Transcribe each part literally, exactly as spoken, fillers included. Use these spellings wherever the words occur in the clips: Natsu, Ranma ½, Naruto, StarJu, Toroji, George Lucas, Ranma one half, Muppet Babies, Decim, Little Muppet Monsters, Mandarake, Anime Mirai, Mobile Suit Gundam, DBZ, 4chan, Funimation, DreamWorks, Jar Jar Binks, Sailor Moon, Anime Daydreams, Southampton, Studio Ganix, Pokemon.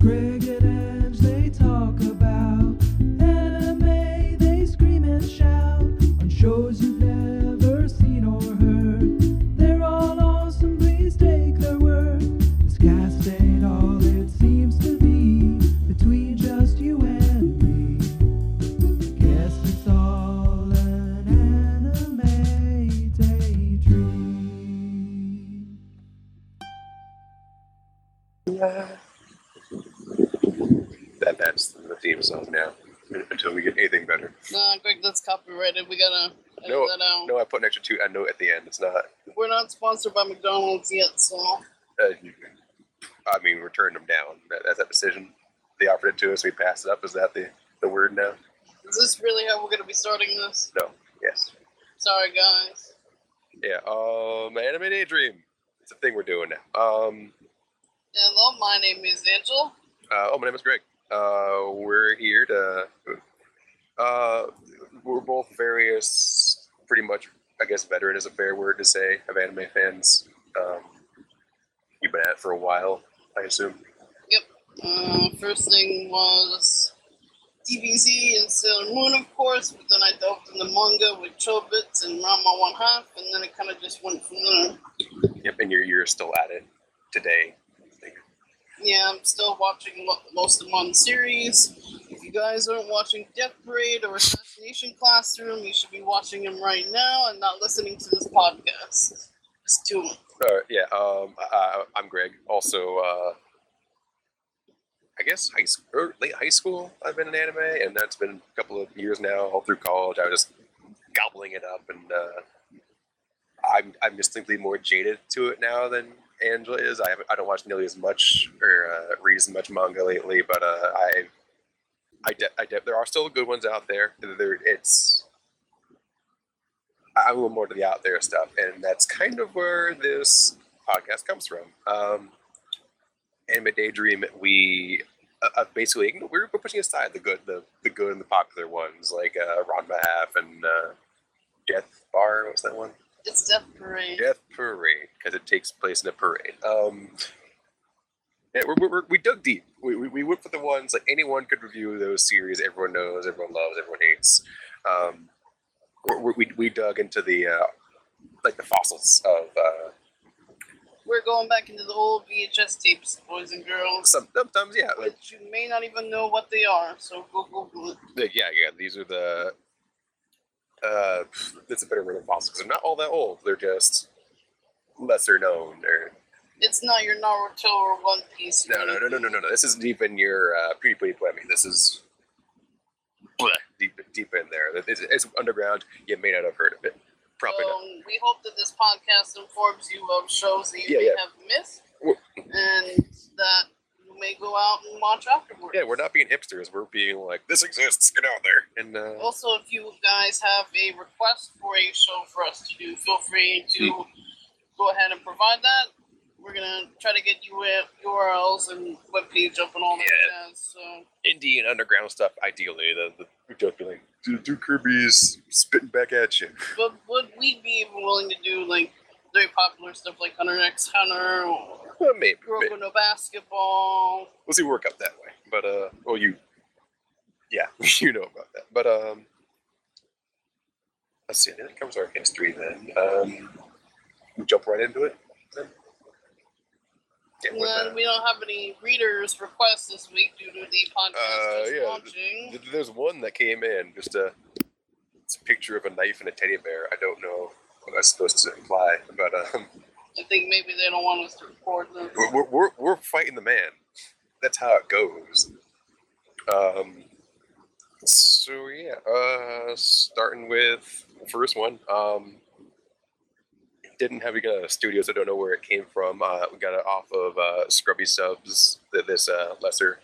Greg and Ange, they talk about anime, they scream and shout on shows you've never seen or heard. They're all awesome, please take their word. This cast ain't all it seems to be, between just you and me. Guess it's all an anime daydream. Yeah. That's the theme song now, until we get anything better. No, Greg, that's copyrighted. We gotta edit no, that out. No, I put an extra two, a note at the end. It's not. We're not sponsored by McDonald's yet, so. Uh, I mean, we're turning them down. That, that's that decision. They offered it to us, we passed it up. Is that the, the word now? Is this really how we're gonna be starting this? No, yes. Sorry, guys. Yeah, um, Anime Daydream. It's a thing we're doing now. Um, Hello, my name is Angel. Uh, oh, my name is Greg. Uh, we're here to, uh, we're both various, pretty much, I guess veteran is a fair word to say, of anime fans. Um, you've been at it for a while, I assume. Yep. Uh, first thing was D B Z and Sailor Moon, of course, but then I delved in the manga with Chobits and Ranma one half, and then it kind of just went from there. Yep, and you're, you're still at it today. Yeah, I'm still watching lo- most of them on the series. If you guys aren't watching Death Parade or Assassination Classroom, you should be watching them right now and not listening to this podcast. Just do it. Uh, yeah, um, I, I'm Greg. Also, uh, I guess high sc- or late high school I've been in anime, and that's been a couple of years now. All through college, I was just gobbling it up, and uh, I'm I'm distinctly more jaded to it now than Angela is. I haven't, I don't watch nearly as much or uh, read as much manga lately, but uh, I, I, de- I de- there are still good ones out there. There, it's I'm a little more to the out there stuff, and that's kind of where this podcast comes from. Um, Anime Daydream, we uh, basically we're pushing aside the good, the, the good and the popular ones like uh, Ranma half and uh, Death Bar. What's that one? It's Death Parade. Death Parade, because it takes place in a parade. Um, yeah, we're, we're, we dug deep. We, we we went for the ones like anyone could review those series. Everyone knows, everyone loves, everyone hates. Um, we we we dug into the uh, like the fossils of. Uh, we're going back into the old V H S tapes, boys and girls. Some, sometimes, yeah. Which like, you may not even know what they are, so go Google it. Yeah, yeah. These are the. Uh, it's a better word than fossils because they're not all that old. They're just lesser known. Or it's not your Naruto or One Piece. No, no, no, no, no, no, no. This isn't even your uh, pretty I mean, this is bleh, deep, deep in there. It's, it's underground. You may not have heard of it. Probably so, not. We hope that this podcast informs you of shows that you yeah, may yeah. have missed, we're, and that you may go out and watch afterwards. Yeah, we're not being hipsters. We're being like, this exists. Get out there. And uh, also, if you guys have a request for a show for us to do, feel free to hmm. go ahead and provide that. We're going to try to get you U R Ls and webpage up and all that yeah. jazz. So. Indie and underground stuff, ideally. The, the, the like, do, do Kirby's spitting back at you. But would we be even willing to do, like, very popular stuff like Hunter X Hunter or well, maybe, maybe. No Basketball. We'll see work up that way. But, uh, well, you... Yeah, you know about that. But, um... let's see, then it comes to our history, then. Um, we jump right into it, then? Yeah, well, we don't have any readers' requests this week due to the podcast uh, yeah, launching. Th- th- there's one that came in, just a, it's a picture of a knife and a teddy bear. I don't know what that's supposed to imply, but um, I think maybe they don't want us to record this. We're we're, we're, we're fighting the man. That's how it goes. Um. So yeah, uh, starting with the first one. Um. Didn't have we got a studio, so I don't know where it came from. Uh, we got it off of uh, Scrubby Subs, this uh, lesser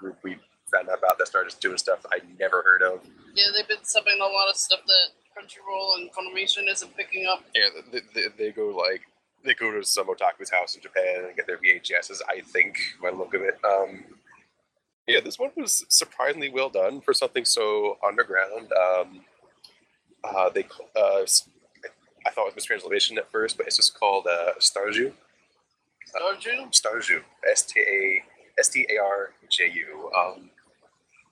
group we found out about that started doing stuff I never heard of. Yeah, they've been subbing a lot of stuff that Crunchyroll and Funimation isn't picking up. Yeah, they, they, they go like they go to some otaku's house in Japan and get their V H Ses. I think by the look of it. Um, yeah, this one was surprisingly well done for something so underground. Um, uh, they. Uh, I thought it was mistranslation at first, but it's just called uh, Starju. Starju? Um, Starju. S T A S T A R J U. Um,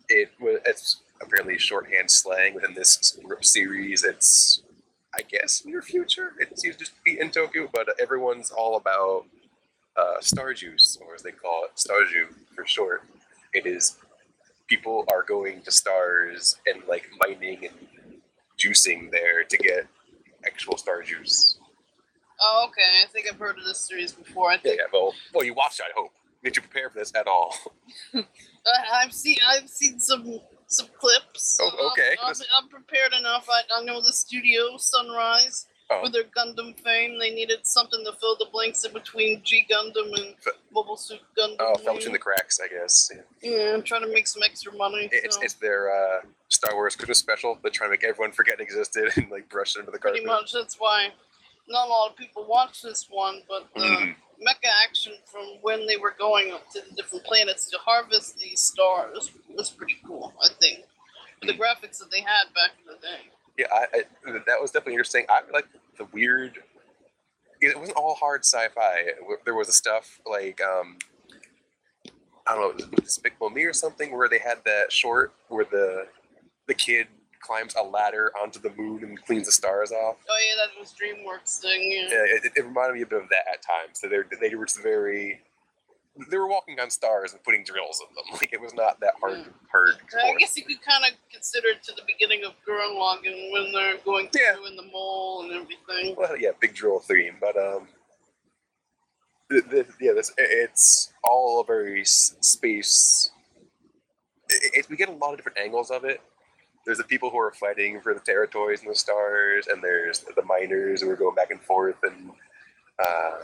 it was it's apparently shorthand slang within this series. It's, I guess, near future. It seems to be in Tokyo, but everyone's all about uh, star juice, or as they call it, starju for short. It is people are going to stars and like mining and juicing there to get actual star juice. Oh, okay. I think I've heard of this series before. I think. Yeah, yeah, well, well, you watched it, I hope. Did you prepare for this at all? I've seen, I've seen some, some clips. Oh, so okay. I'm, I'm, I'm prepared enough. I, I know the Studio Sunrise oh. with their Gundam fame. They needed something to fill the blanks in between G Gundam and F- Mobile Suit Gundam. Oh, fell between the cracks, I guess. Yeah. yeah, I'm trying to make some extra money. It's so. it's their uh, Star Wars Christmas special. They're trying to make everyone forget it existed and like brush it under the carpet. Pretty much. That's why. Not a lot of people watch this one, but the mm. mecha action from when they were going up to the different planets to harvest these stars was pretty cool, I think. Mm. The graphics that they had back in the day. Yeah, I, I, that was definitely interesting. I like the weird... It wasn't all hard sci-fi. There was a stuff like, um, I don't know, Despicable Me or something, where they had that short where the the kid... climbs a ladder onto the moon and cleans the stars off. Oh yeah, that was DreamWorks thing. Yeah, yeah it, it reminded me a bit of that at times. So they they were just very, they were walking on stars and putting drills in them. Like it was not that hard. Yeah. hard I guess you could kind of consider it to the beginning of Gurren Lagann when they're going through yeah. in the mole and everything. Well, yeah, big drill theme, but um, the, the, yeah, this it's all very space. It, it, we get a lot of different angles of it. There's the people who are fighting for the territories and the stars, and there's the miners who are going back and forth, and uh,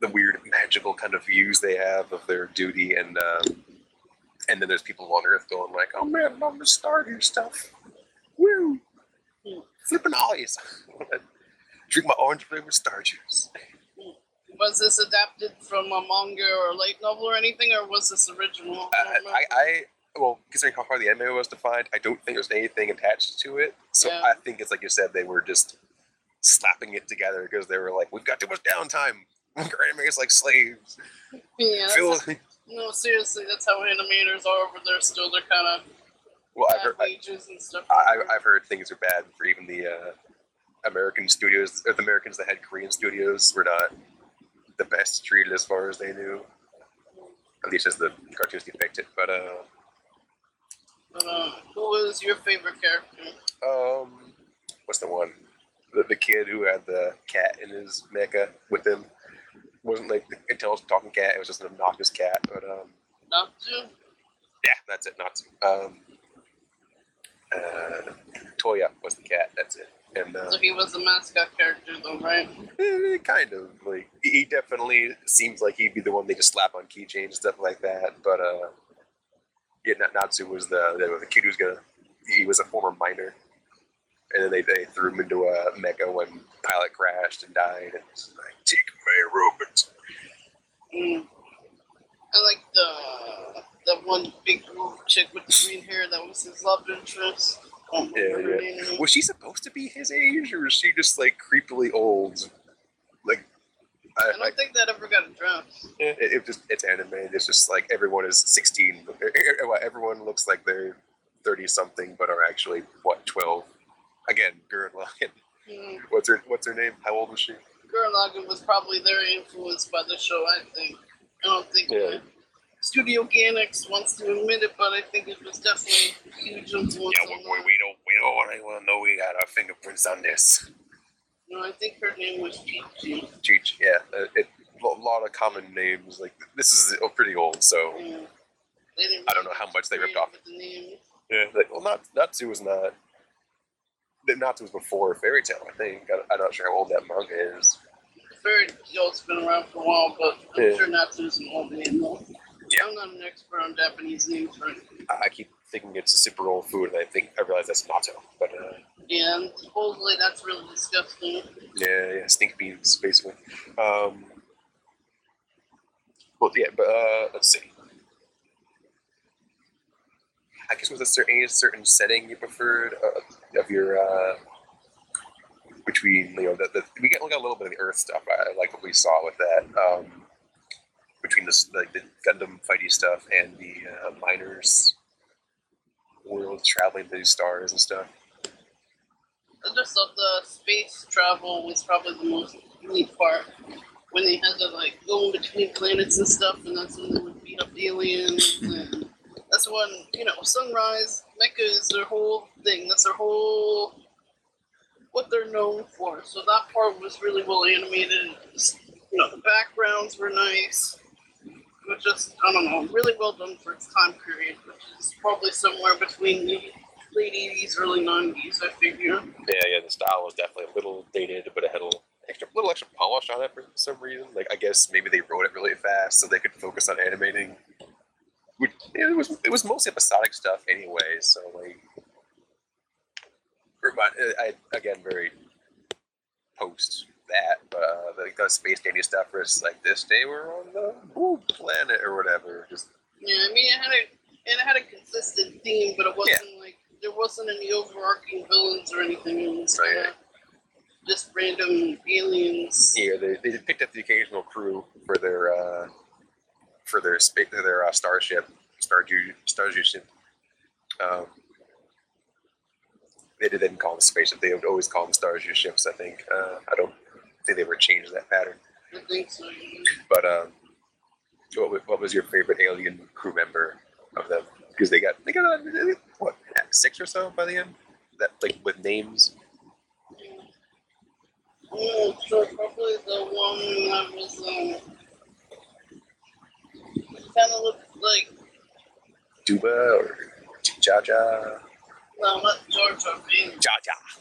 the weird magical kind of views they have of their duty, and um, and then there's people on Earth going like, "Oh man, I'm the star here stuff, woo, flipping ollies, drink my orange flavored star juice." Was this adapted from a manga or a light novel or anything, or was this original? I. I, I, I Well, considering how hard the anime was to find, I don't think there's anything attached to it. So yeah. I think it's like you said, they were just slapping it together because they were like, we've got too much downtime. Our anime is like slaves. Yeah. Feel- how, no, seriously, that's how animators are over there still. They're kind of well, I've heard, wages I, and stuff. Like I, I've heard things are bad for even the uh, American studios, or the Americans that had Korean studios were not the best treated as far as they knew. At least as the cartoons depict it. But, uh, But, um, who was your favorite character? Um, what's the one? The, the kid who had the cat in his mecha with him. It wasn't like the intelligent talking cat, it was just an obnoxious cat. But um, Natsu? Yeah, that's it, Natsu. Um, uh, Toya was the cat, that's it. And uh, so he was the mascot character though, right? Eh, kind of. Like he definitely seems like he'd be the one they just slap on keychains and stuff like that, but uh Yeah, Natsu was the, the the kid who's gonna. He was a former miner, and then they, they threw him into a mecha when pilot crashed and died. And it's like, take my robots. Mm. I like the that one big chick with the green hair that was his love interest. Oh, yeah, yeah. Was she supposed to be his age, or was she just like creepily old? Like, I, I don't I, think that ever got addressed. It, it just it's animated. It's just like everyone is sixteen. Everyone looks like they're thirty something, but are actually what twelve. Again, Gurren Lagann. Mm. What's her What's her name? How old was she? Gurren Lagann was probably very influenced by the show. I think. I don't think yeah. Studio Ganix wants to admit it, but I think it was definitely a huge influence. Yeah, we, we, we don't we don't want anyone to know we had our fingerprints on this. No, I think her name was Cheech. Cheech, yeah. Uh, it, a lot of common names. Like this is pretty old, so yeah. really I don't know how much they ripped off. The name. Yeah, like well, not Natsu was not. Natsu was before Fairy Tail, I think. I, I'm not sure how old that manga is. Fairy Tail's been around for a while, but I'm yeah. sure Natsu's an old name. Yeah. I'm not an expert on Japanese names, right? I keep thinking it's a super old food, and I think I realize that's natto, but. Uh, Yeah, and supposedly that's really disgusting. Yeah, yeah, stink beans, basically. Um, well, yeah, but uh, let's see. I guess was a certain, a certain setting you preferred uh, of your uh, between you know the, the we get like a little bit of the Earth stuff. I like what we saw with that. Um, between this, like, the Gundam fighty stuff and the uh, miners world traveling through stars and stuff. I just thought the space travel was probably the most unique part. When they had to, like, go between planets and stuff, and that's when they would beat up aliens. And that's when, you know, Sunrise, Mecha is their whole thing. That's their whole, what they're known for. So that part was really well animated. Just, you know, the backgrounds were nice. It was just, I don't know, really well done for its time period, which is probably somewhere between the late eighties, early nineties, I figure. Yeah, yeah, the style was definitely a little dated, but it had a little extra, little extra polish on it for some reason. Like, I guess maybe they wrote it really fast so they could focus on animating. Which, it was it was mostly episodic stuff anyway, so like, I, again, very post that, but uh, like the space gaming stuff was like, this day we're on the blue planet or whatever. Just yeah, I mean, it had a and it had a consistent theme, but it wasn't yeah. like there wasn't any overarching villains or anything. It was right. kinda, just random aliens. Yeah, they they picked up the occasional crew for their uh, for their space their uh, starship, Starju Starju ship. Um, they didn't call them spaceships. They would always call them Starju ships. I think uh, I don't think they ever changed that pattern. I think so. Yeah. But um, what what was your favorite alien crew member of them? Because they got they got uh, what six or so by the end. That like with names. Oh, sure. Probably the one that was um, kind of looked like Duba or Jaja. No, not Jar Jar Binks. Jar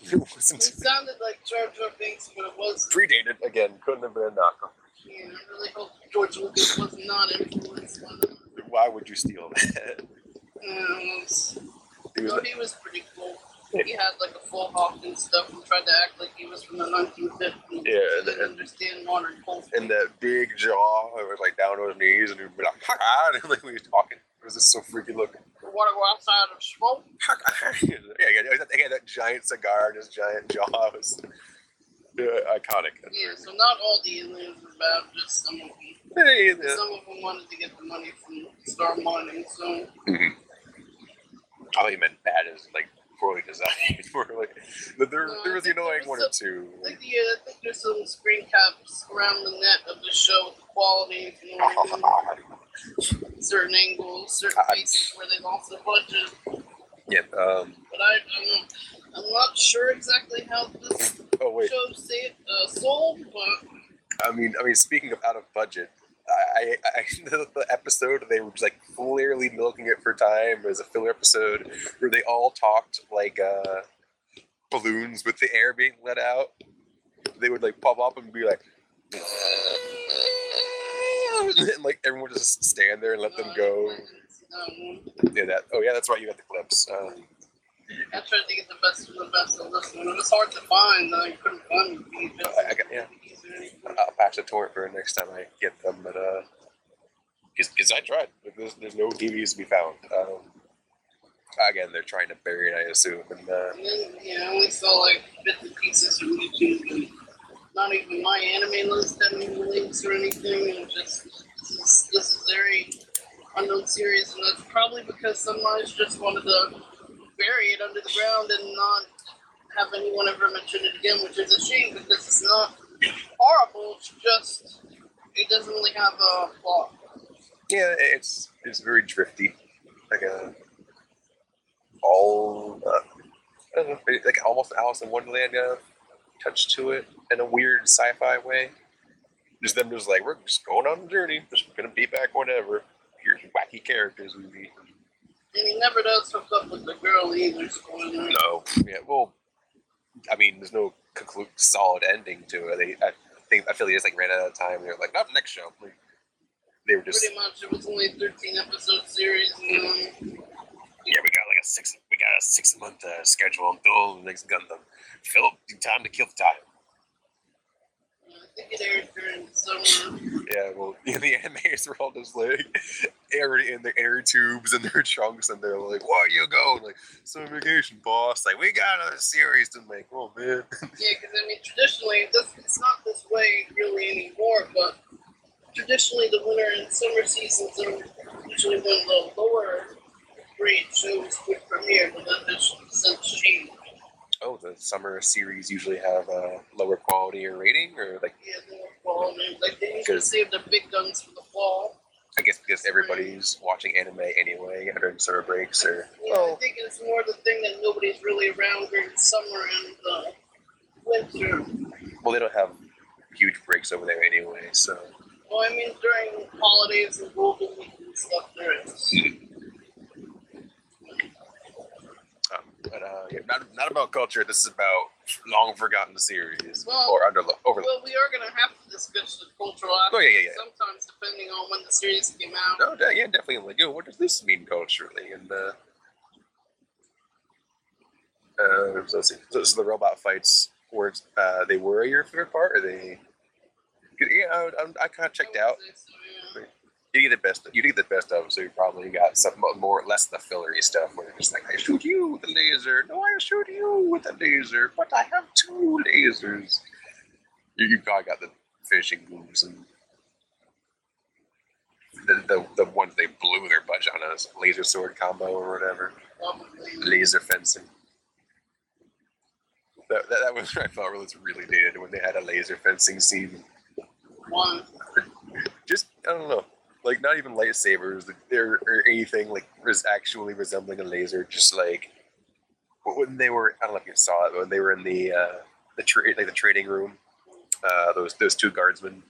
Jar. It sounded like Jar Jar Binks, but it was predated again. Couldn't have been a knockoff. Yeah, I really hope George Lucas was not influenced by that. Why would you steal that? Um, he, was no, like, he was pretty cool. He had like a full hawk and stuff, and tried to act like he was from the nineteen fifties. Yeah, and, and understand modern culture. And that big jaw, it was like down on his knees, and he would be like, ha ha, and like when he was talking, it was just so freaky looking. Want to go outside and smoke? yeah, yeah, he had that giant cigar in his giant jaw. It was yeah, iconic. Yeah, so not all the aliens were bad, just some of them. Hey, yeah. Some of them wanted to get the money from star mining, so. Mm-hmm. I thought you meant bad as like. Poorly designed, poorly. But there, no, there was the annoying was one some, or two. I think, yeah, I think there's some screen caps around the net of the show with the quality, you know, certain angles, certain I, places where they lost the budget. Yep. Yeah, um, but I, um, I'm not sure exactly how this oh, wait. show saved, uh, sold, but I mean, I mean, speaking of out of budget, I, I, I the episode they were just like clearly milking it for time as a filler episode where they all talked like uh, balloons with the air being let out. They would like pop up and be like, and like everyone would just stand there and let no, them go. Yeah, that. Oh yeah, that's right. You got the clips. Um, I tried to get the best of the best on this one. It was hard to find. I couldn't find it. I, I got, yeah. I'll patch the torrent for next time I get them, but uh, because I tried. There's, there's no D V Ds to be found. Um, again, they're trying to bury it, I assume. And, uh, and then, yeah, I only saw like bits and pieces from YouTube, and not even my anime list had any links or anything. It was just this is, this is very unknown series, and that's probably because Sunrise just wanted to bury it under the ground and not have anyone ever mention it again, which is a shame because it's not horrible. It's just it doesn't really have a plot. Yeah, it's it's very drifty, like a all uh, I don't know, like almost Alice in Wonderland uh, touch to it in a weird sci-fi way. Just them just like we're just going on a journey, just gonna be back whenever. Here's wacky characters we meet. And he never does hook up with the girl either. No, yeah, well, I mean, there's no conclude solid ending to it. They, I think, I feel they just like ran out of time. They were like, not the next show. Like, they were just pretty much. It was only a thirteen episode series. And, um, yeah, we got like a six. We got a six month uh, schedule until the next Gundam. Philip, time to kill the time. I think it aired during the summer. Yeah, well, yeah, the animators were all just like airing in their air tubes and their trunks, and they're like, "Where you going?" Like, "Summer vacation, boss." Like, we got another series to make. Oh man. Yeah, because I mean, traditionally, this, it's not this way really anymore. But traditionally the winter and summer seasons are usually when the lower grade shows would premiere, but that has since changed. Oh, the summer series usually have a uh, lower quality or rating, or like yeah, lower quality. Like they usually save their big guns for the fall. I guess because everybody's watching anime anyway during summer breaks, or yeah, oh. I think it's more the thing that nobody's really around during summer and the winter. Well, they don't have huge breaks over there anyway, so. Well, I mean, during holidays and Golden Week and stuff, there is. Um, but uh, yeah, not not about culture. This is about long forgotten series well, or under overlooked. Well, we are going to have to discuss the cultural aspect. Oh, yeah, yeah, yeah. Sometimes, depending on when the series came out. No, de- yeah, definitely. Like, yo, what does this mean culturally? And uh, uh, so, let's see. So, so the robot fights. Words, uh, they were your favorite part, or they? Yeah, I, I, I kind of checked out. So, yeah. You get the best. You get the best of them, so you probably got some more, less the fillery stuff, where you're just like, I shoot you with a laser. No, I shoot you with a laser, but I have two lasers. You, you probably got the finishing moves and the the the ones they blew their budget on us, laser sword combo or whatever, laser fencing. That, that, that was I felt really really dated when they had a laser fencing scene. One. Just I don't know, like not even lightsabers or, or anything like was actually resembling a laser. Just like when they were, I don't know if you saw it, but when they were in the uh, the tra- like the training room, uh, those those two guardsmen,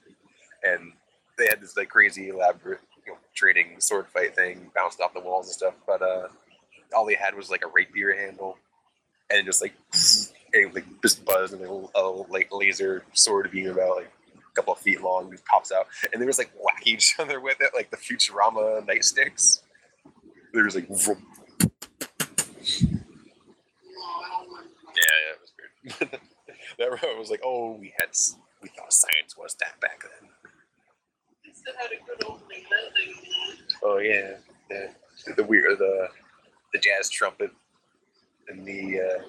and they had this like crazy elaborate you know, training sword fight thing, bounced off the walls and stuff. But uh, all they had was like a rapier handle, and just like. And like just buzz and a, a like laser sword beam about like a couple of feet long just pops out, and they were just like whacking each other with it like the Futurama nightsticks. They were just like, vroom. yeah, yeah, it was weird. That row was like, oh, we had we thought science was that back then. They still had a good opening melody. Oh yeah, yeah. The weird the the jazz trumpet and the. Uh,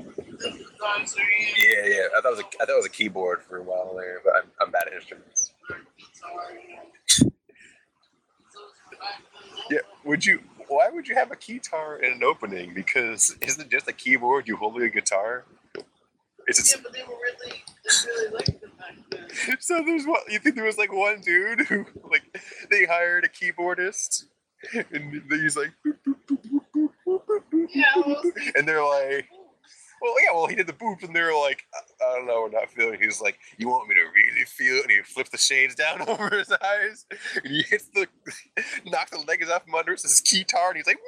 I'm sorry. Yeah, yeah. I thought it was a, I thought it was a keyboard for a while there, but I'm I'm bad at instruments. Yeah. Would you? Why would you have a guitar in an opening? Because isn't it just a keyboard? You holding a guitar? It's yeah, but they were really, they really liked the back then. So there's what you think there was like one dude who like they hired a keyboardist, and he's like, yeah, and they're like. Well, yeah, well, he did the boop, and they were like, I don't know, we're not feeling it. He was like, you want me to really feel it? And he flipped the shades down over his eyes, and he hits the, knocks the legs off from under us, his guitar, and he's like,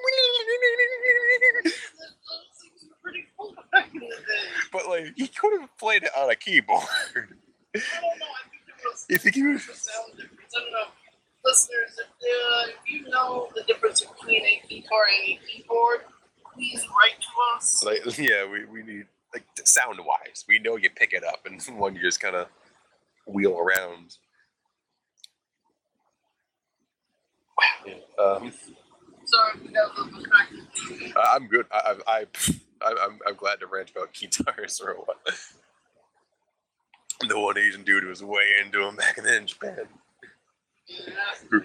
but, like, he could have played it on a keyboard. I don't know, I think there was a sound difference. I don't know, listeners, if, uh, if you know the difference between a guitar and a keyboard, please write to us. Like, yeah, we, we need, like, sound-wise. We know you pick it up, and one you just kind of wheel around. Wow. Yeah, um, Sorry, we got a little distracted. I'm good. I, I, I, I'm, I'm glad to rant about guitars for a while. The one Asian dude who was way into him back then in Japan. Yeah. Who,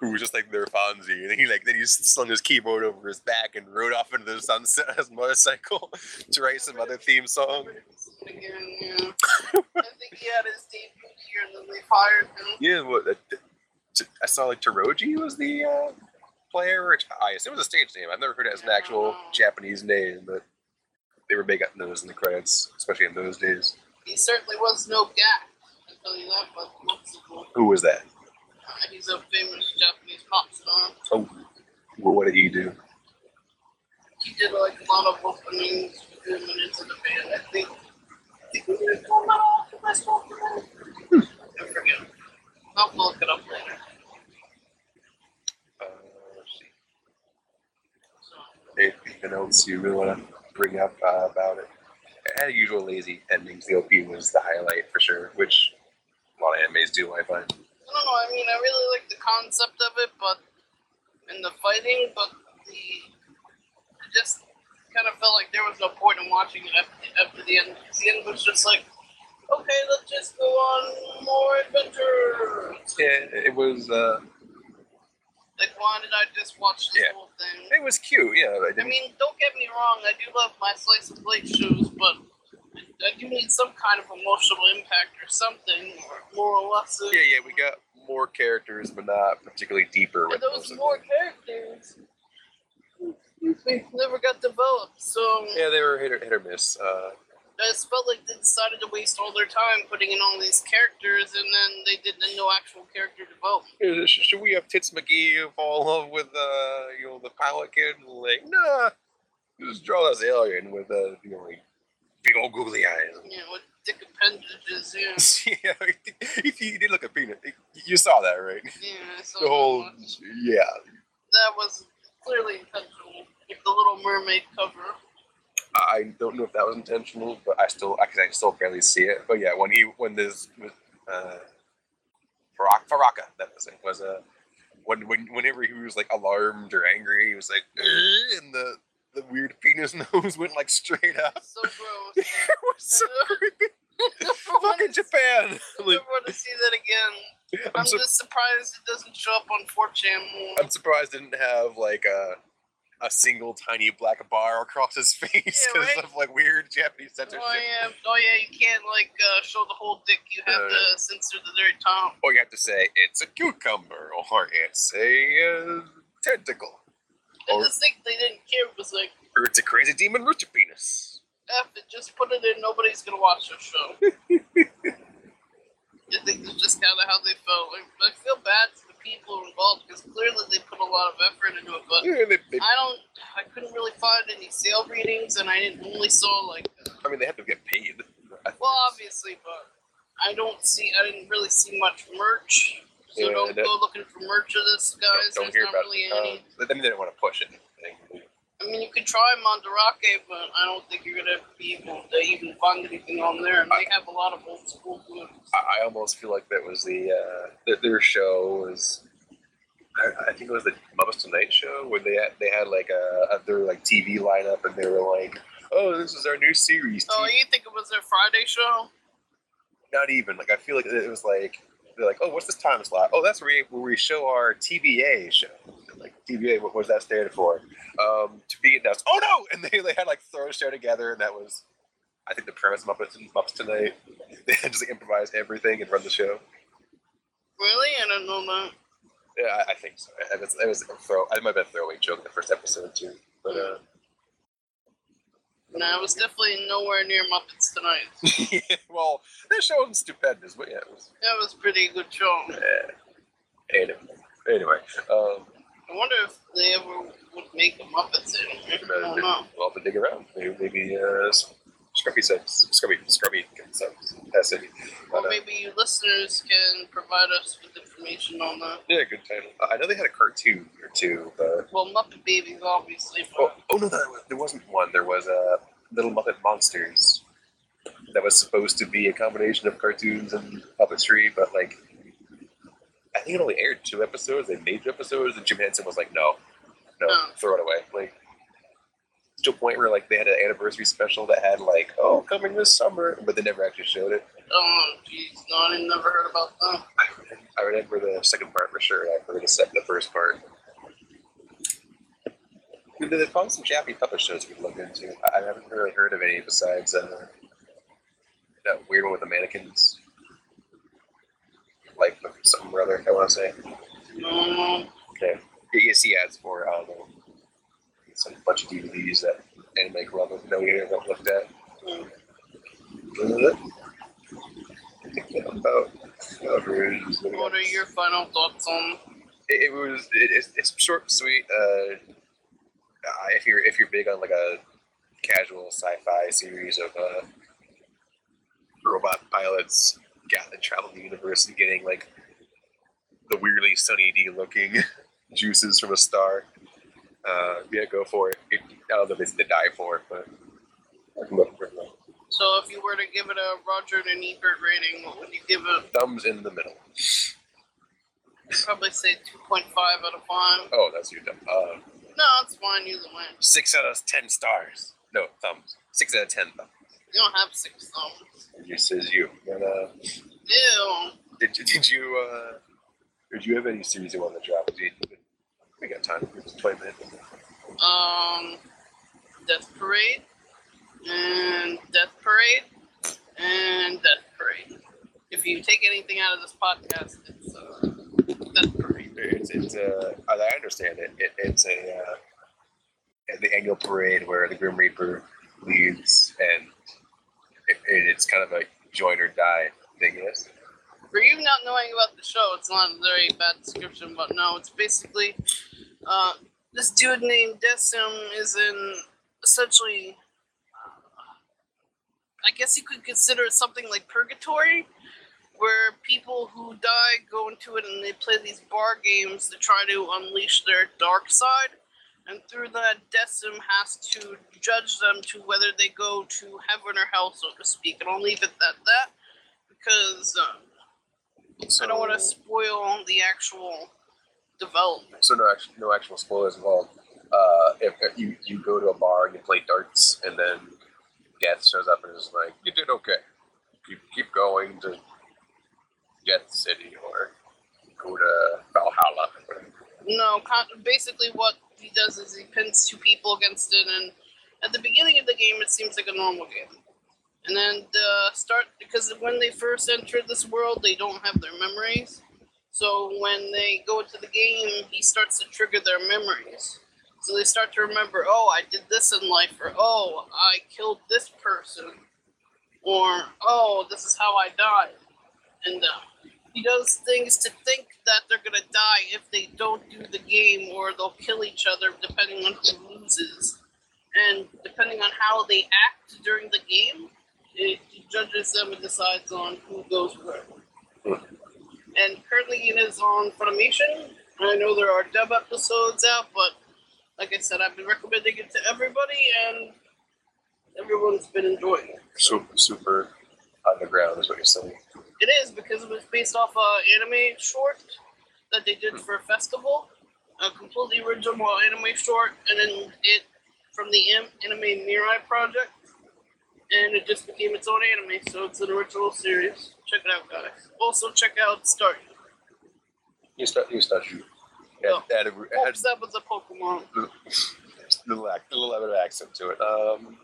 who was just like their Fonzie, and then he like then he slung his keyboard over his back and rode off into the sunset on his motorcycle to write some other theme song. Again, yeah. I think he had his debut here, and then they fired him. Yeah, what? Uh, I saw like Toroji was the uh, player. Or, I assume it was a stage name. I've never heard it as an actual um, Japanese name, but they were big on those in the credits, especially in those days. He certainly was no gap. I tell you that, but multiple. Who was that? He's a famous Japanese pop star. Oh, well, what did he do? He did like a lot of openings with him and into the band. I think. I think we did come out of this one. I forget. I'll look it up later. Uh, let's see. Anything else you really want to bring up uh, about it? It had a usual lazy ending. The O P was the highlight for sure, which a lot of animes do, I find. I don't know, I mean, I really like the concept of it, but, and the fighting, but the, I just kind of felt like there was no point in watching it after the, after the end. The end was just like, okay, let's just go on more adventures. Yeah, it was. Uh, like, why did I just watch this yeah. whole thing? It was cute, yeah. I, I mean, don't get me wrong, I do love my slice of plate shows, but I do need some kind of emotional impact or something, or more or less. Yeah, yeah, we got more characters, but not particularly deeper. With those more characters, we never got developed, so. Yeah, they were hit or, hit or miss. Uh, I just felt like they decided to waste all their time putting in all these characters, and then they did no actual character development. Should we have Tits McGee fall in love with uh, you know, the pilot kid? Like, nah, just draw this alien with uh, you know, like, big old googly eyes. Yeah, with dick appendages. Yeah, yeah, you, you did look at peanut. You saw that, right? Yeah, I saw the whole. That much. Yeah. That was clearly intentional. Like the Little Mermaid cover. I don't know if that was intentional, but I still, I can still barely see it. But yeah, when he, when this, uh, Faraka, Faraka, that was it, was a, when, when, whenever he was like alarmed or angry, he was like, and the, the weird penis nose went like straight up. So gross. It was so creepy. Fucking Japan. I never want to see that again. I'm, I'm su- just surprised it doesn't show up on four chan more. I'm surprised it didn't have like a. a single tiny black bar across his face because yeah, right? of like weird Japanese censorship. Oh yeah, oh yeah, you can't like uh, show the whole dick. You have uh, to censor the very top. Or you have to say it's a cucumber, or it's a uh, tentacle. I or, just think they didn't care. It was like, or it's a crazy demon rooster penis. F it, just put it in. Nobody's gonna watch your show. I think that's just kind of how they felt. I feel bad for the people involved because clearly they put a lot of effort into it, but yeah, they, they, I don't. I couldn't really find any sale readings, and I didn't only saw like. Uh, I mean, they have to get paid. Well, obviously, but I don't see. I didn't really see much merch, so yeah, don't go looking for merch of this, guys. Don't, don't hear not about really it. Any. Uh, I mean, they didn't want to push it. I mean, you could try Mandarake, but I don't think you're going to be able to even find anything on there. And they I, have a lot of old school movies. I almost feel like that was the, uh, their, their show was, I, I think it was the Muppets Tonight show, where they had, they had like a, a their like T V lineup and they were like, oh, this is our new series. T V. Oh, you think it was their Friday show? Not even. Like, I feel like it was like, they're like, oh, what's this time slot? Oh, that's where we show our T B A show. Like, T B A, what was that stand for? Um, to be announced. Oh, no! And they, they had, like, throw a show together, and that was, I think, the premise of Muppets, Muppets Tonight. They had just like, improvised everything and run the show. Really? I don't know that. Yeah, I, I think so. I, I was, I was a throw, I might have been a throwaway joke in the first episode, too. But, uh... Nah, it was definitely nowhere near Muppets Tonight. Yeah, well, that show was stupendous, but yeah, it was... That was a pretty good show. Yeah. Anyway, anyway um... I wonder if they ever would make a Muppets in. I don't know. We'll have to dig around. Maybe, maybe uh, Scrubby Subs. Scrubby, Scrubby Subs. That's it. Well, but, uh, maybe you listeners can provide us with information on that. Yeah, good title. Uh, I know they had a cartoon or two, but... Well, Muppet Babies, obviously. But... Oh, oh, no, that was, there wasn't one. There was uh, Little Muppet Monsters that was supposed to be a combination of cartoons and puppetry, but, like... I think it only aired two episodes. They made two episodes, and Jim Henson was like, "No, no, oh. throw it away." Like to a point where like they had an anniversary special that had like, "Oh, coming this summer," but they never actually showed it. Oh, jeez, no, I never heard about that. I, I remember the second part for sure. I heard the, the first part. There's probably some Japanese puppet shows we could look into. I haven't really heard of any besides uh, that weird one with the mannequins. Like something or other, I want to say. Um, okay. You see ads for um, some bunch of D V Ds that Anime Club that we haven't looked at. Um, I think that about covers. What are your final thoughts on? It, it was it, it's, it's short, sweet. Uh, if you're if you're big on like a casual sci-fi series of uh, robot pilots. Got to travel the universe and getting like the weirdly Sunny D looking juices from a star. Uh, yeah, go for it. it I don't know if it's to die for, but I'm looking for it. So, if you were to give it a Roger and Ebert rating, what would you give it? Thumbs in the middle. I'd probably say two point five out of five. Oh, that's your dumb. Uh, no, it's fine. You the win. six out of ten stars. No, thumbs. six out of ten thumbs. You don't have six thumbs. just says you. And, uh, Ew. Did, did you uh, did you have any series you want to drop? Did you, we got time. We just play a minute. Um, Death Parade and Death Parade and Death Parade. If you take anything out of this podcast, it's uh, Death Parade. It's it's uh, as I understand it, it it's a uh, the annual parade where the Grim Reaper leads, and it, it, it's kind of a join or die thing, yes. For you not knowing about the show, it's not a very bad description, but no, it's basically uh, this dude named Decim is in essentially, uh, I guess you could consider it something like purgatory, where people who die go into it and they play these bar games to try to unleash their dark side, and through that, Decim has to judge them to whether they go to heaven or hell, so to speak, and I'll leave it at that, because... Uh, So, I don't want to spoil the actual development. So no, actual, no actual spoilers involved. Uh, if, if you, you go to a bar and you play darts, and then Death shows up and is like, "You did okay. Keep keep going to Death City or go to Valhalla." No, basically what he does is he pins two people against it, and at the beginning of the game, it seems like a normal game. And then uh, start, because when they first enter this world, they don't have their memories. So when they go into the game, he starts to trigger their memories. So they start to remember, oh, I did this in life, or oh, I killed this person, or oh, this is how I died. And uh, he does things to think that they're going to die if they don't do the game, or they'll kill each other depending on who loses. And depending on how they act during the game, it judges them and decides on who goes where. Hmm. And currently it is on Funimation. I know there are dub episodes out, but like I said, I've been recommending it to everybody, and everyone's been enjoying it. Super, super underground is what you're saying. It is, because it was based off an anime short that they did hmm. for a festival, a completely original anime short, and then it from the Anime Mirai project. And it just became its own anime, so it's an original series. Check it out, guys. Also, check out Start. You start. You start. You. Oh. That was a Pokemon. Little, little bit of accent to it. Um,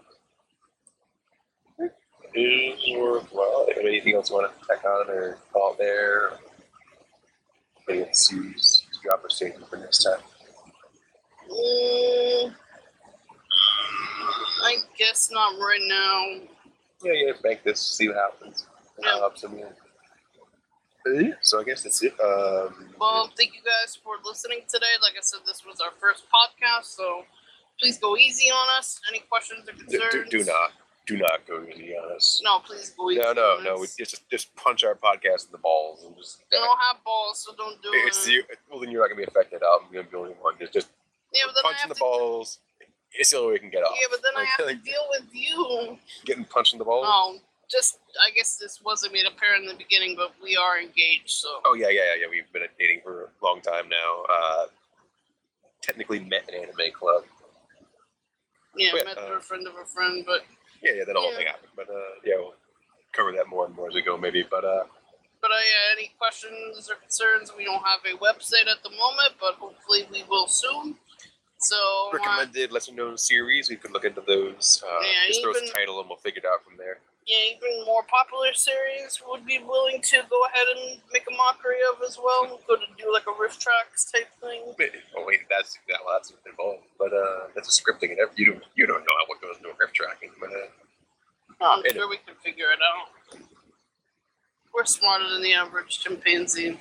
is worthwhile. Anything else you want to check on or call there? Maybe it's series drop or save for next time. Mm. I guess not right now. Yeah, yeah, make this, see what happens. Yeah. Uh, so, yeah. so I guess that's it. Um, well, yeah. Thank you guys for listening today. Like I said, this was our first podcast, so please go easy on us. Any questions or concerns? Do, do, do not. Do not go easy on us. No, please go easy no, no, on no. us. No, no, no. Just, just punch our podcast in the balls. And just. We don't have balls, so don't do it's, it. It's Well, then you're not going to be affected. I'm going to be the only one. Just, just yeah, punch in the balls. It's the only way we can get off. Yeah, but then like, I have like, to deal with you. Getting punched in the balls? Oh, just, I guess this wasn't made apparent in the beginning, but we are engaged, so. Oh, yeah, yeah, yeah. We've been dating for a long time now. Uh, technically met in anime club. Yeah, but, met uh, through a friend of a friend, but. Yeah, yeah, that whole yeah. thing happened. But, uh, yeah, we'll cover that more and more as we go, maybe. But, uh. But, uh, yeah, any questions or concerns? We don't have a website at the moment, but hopefully we will soon. So recommended uh, lesser known series, we could look into those. Uh, yeah, just even, throw a title and we'll figure it out from there. Yeah, even more popular series would be willing to go ahead and make a mockery of as well. We'll go to do like a riff tracks type thing. Oh wait, that's that well, that's involved, but uh, that's a scripting and you don't you don't know what goes into a riff tracking, but uh, oh, I'm sure we can figure it out. We're smarter than the average chimpanzee.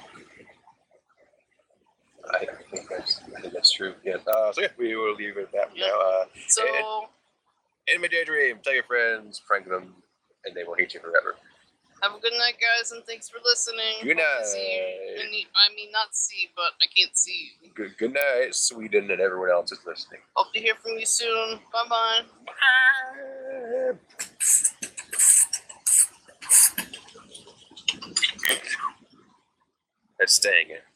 I think that's, I think that's true. Yeah. Uh, so yeah, we will leave it at that yeah. now. Uh, so, and, and, Anime Daydream, tell your friends, prank them, and they will hate you forever. Have a good night, guys, and thanks for listening. Good night. You, and you, I mean, not see, but I can't see you. Good, good night, Sweden, and everyone else is listening. Hope to hear from you soon. Bye-bye. Bye. That's staying it.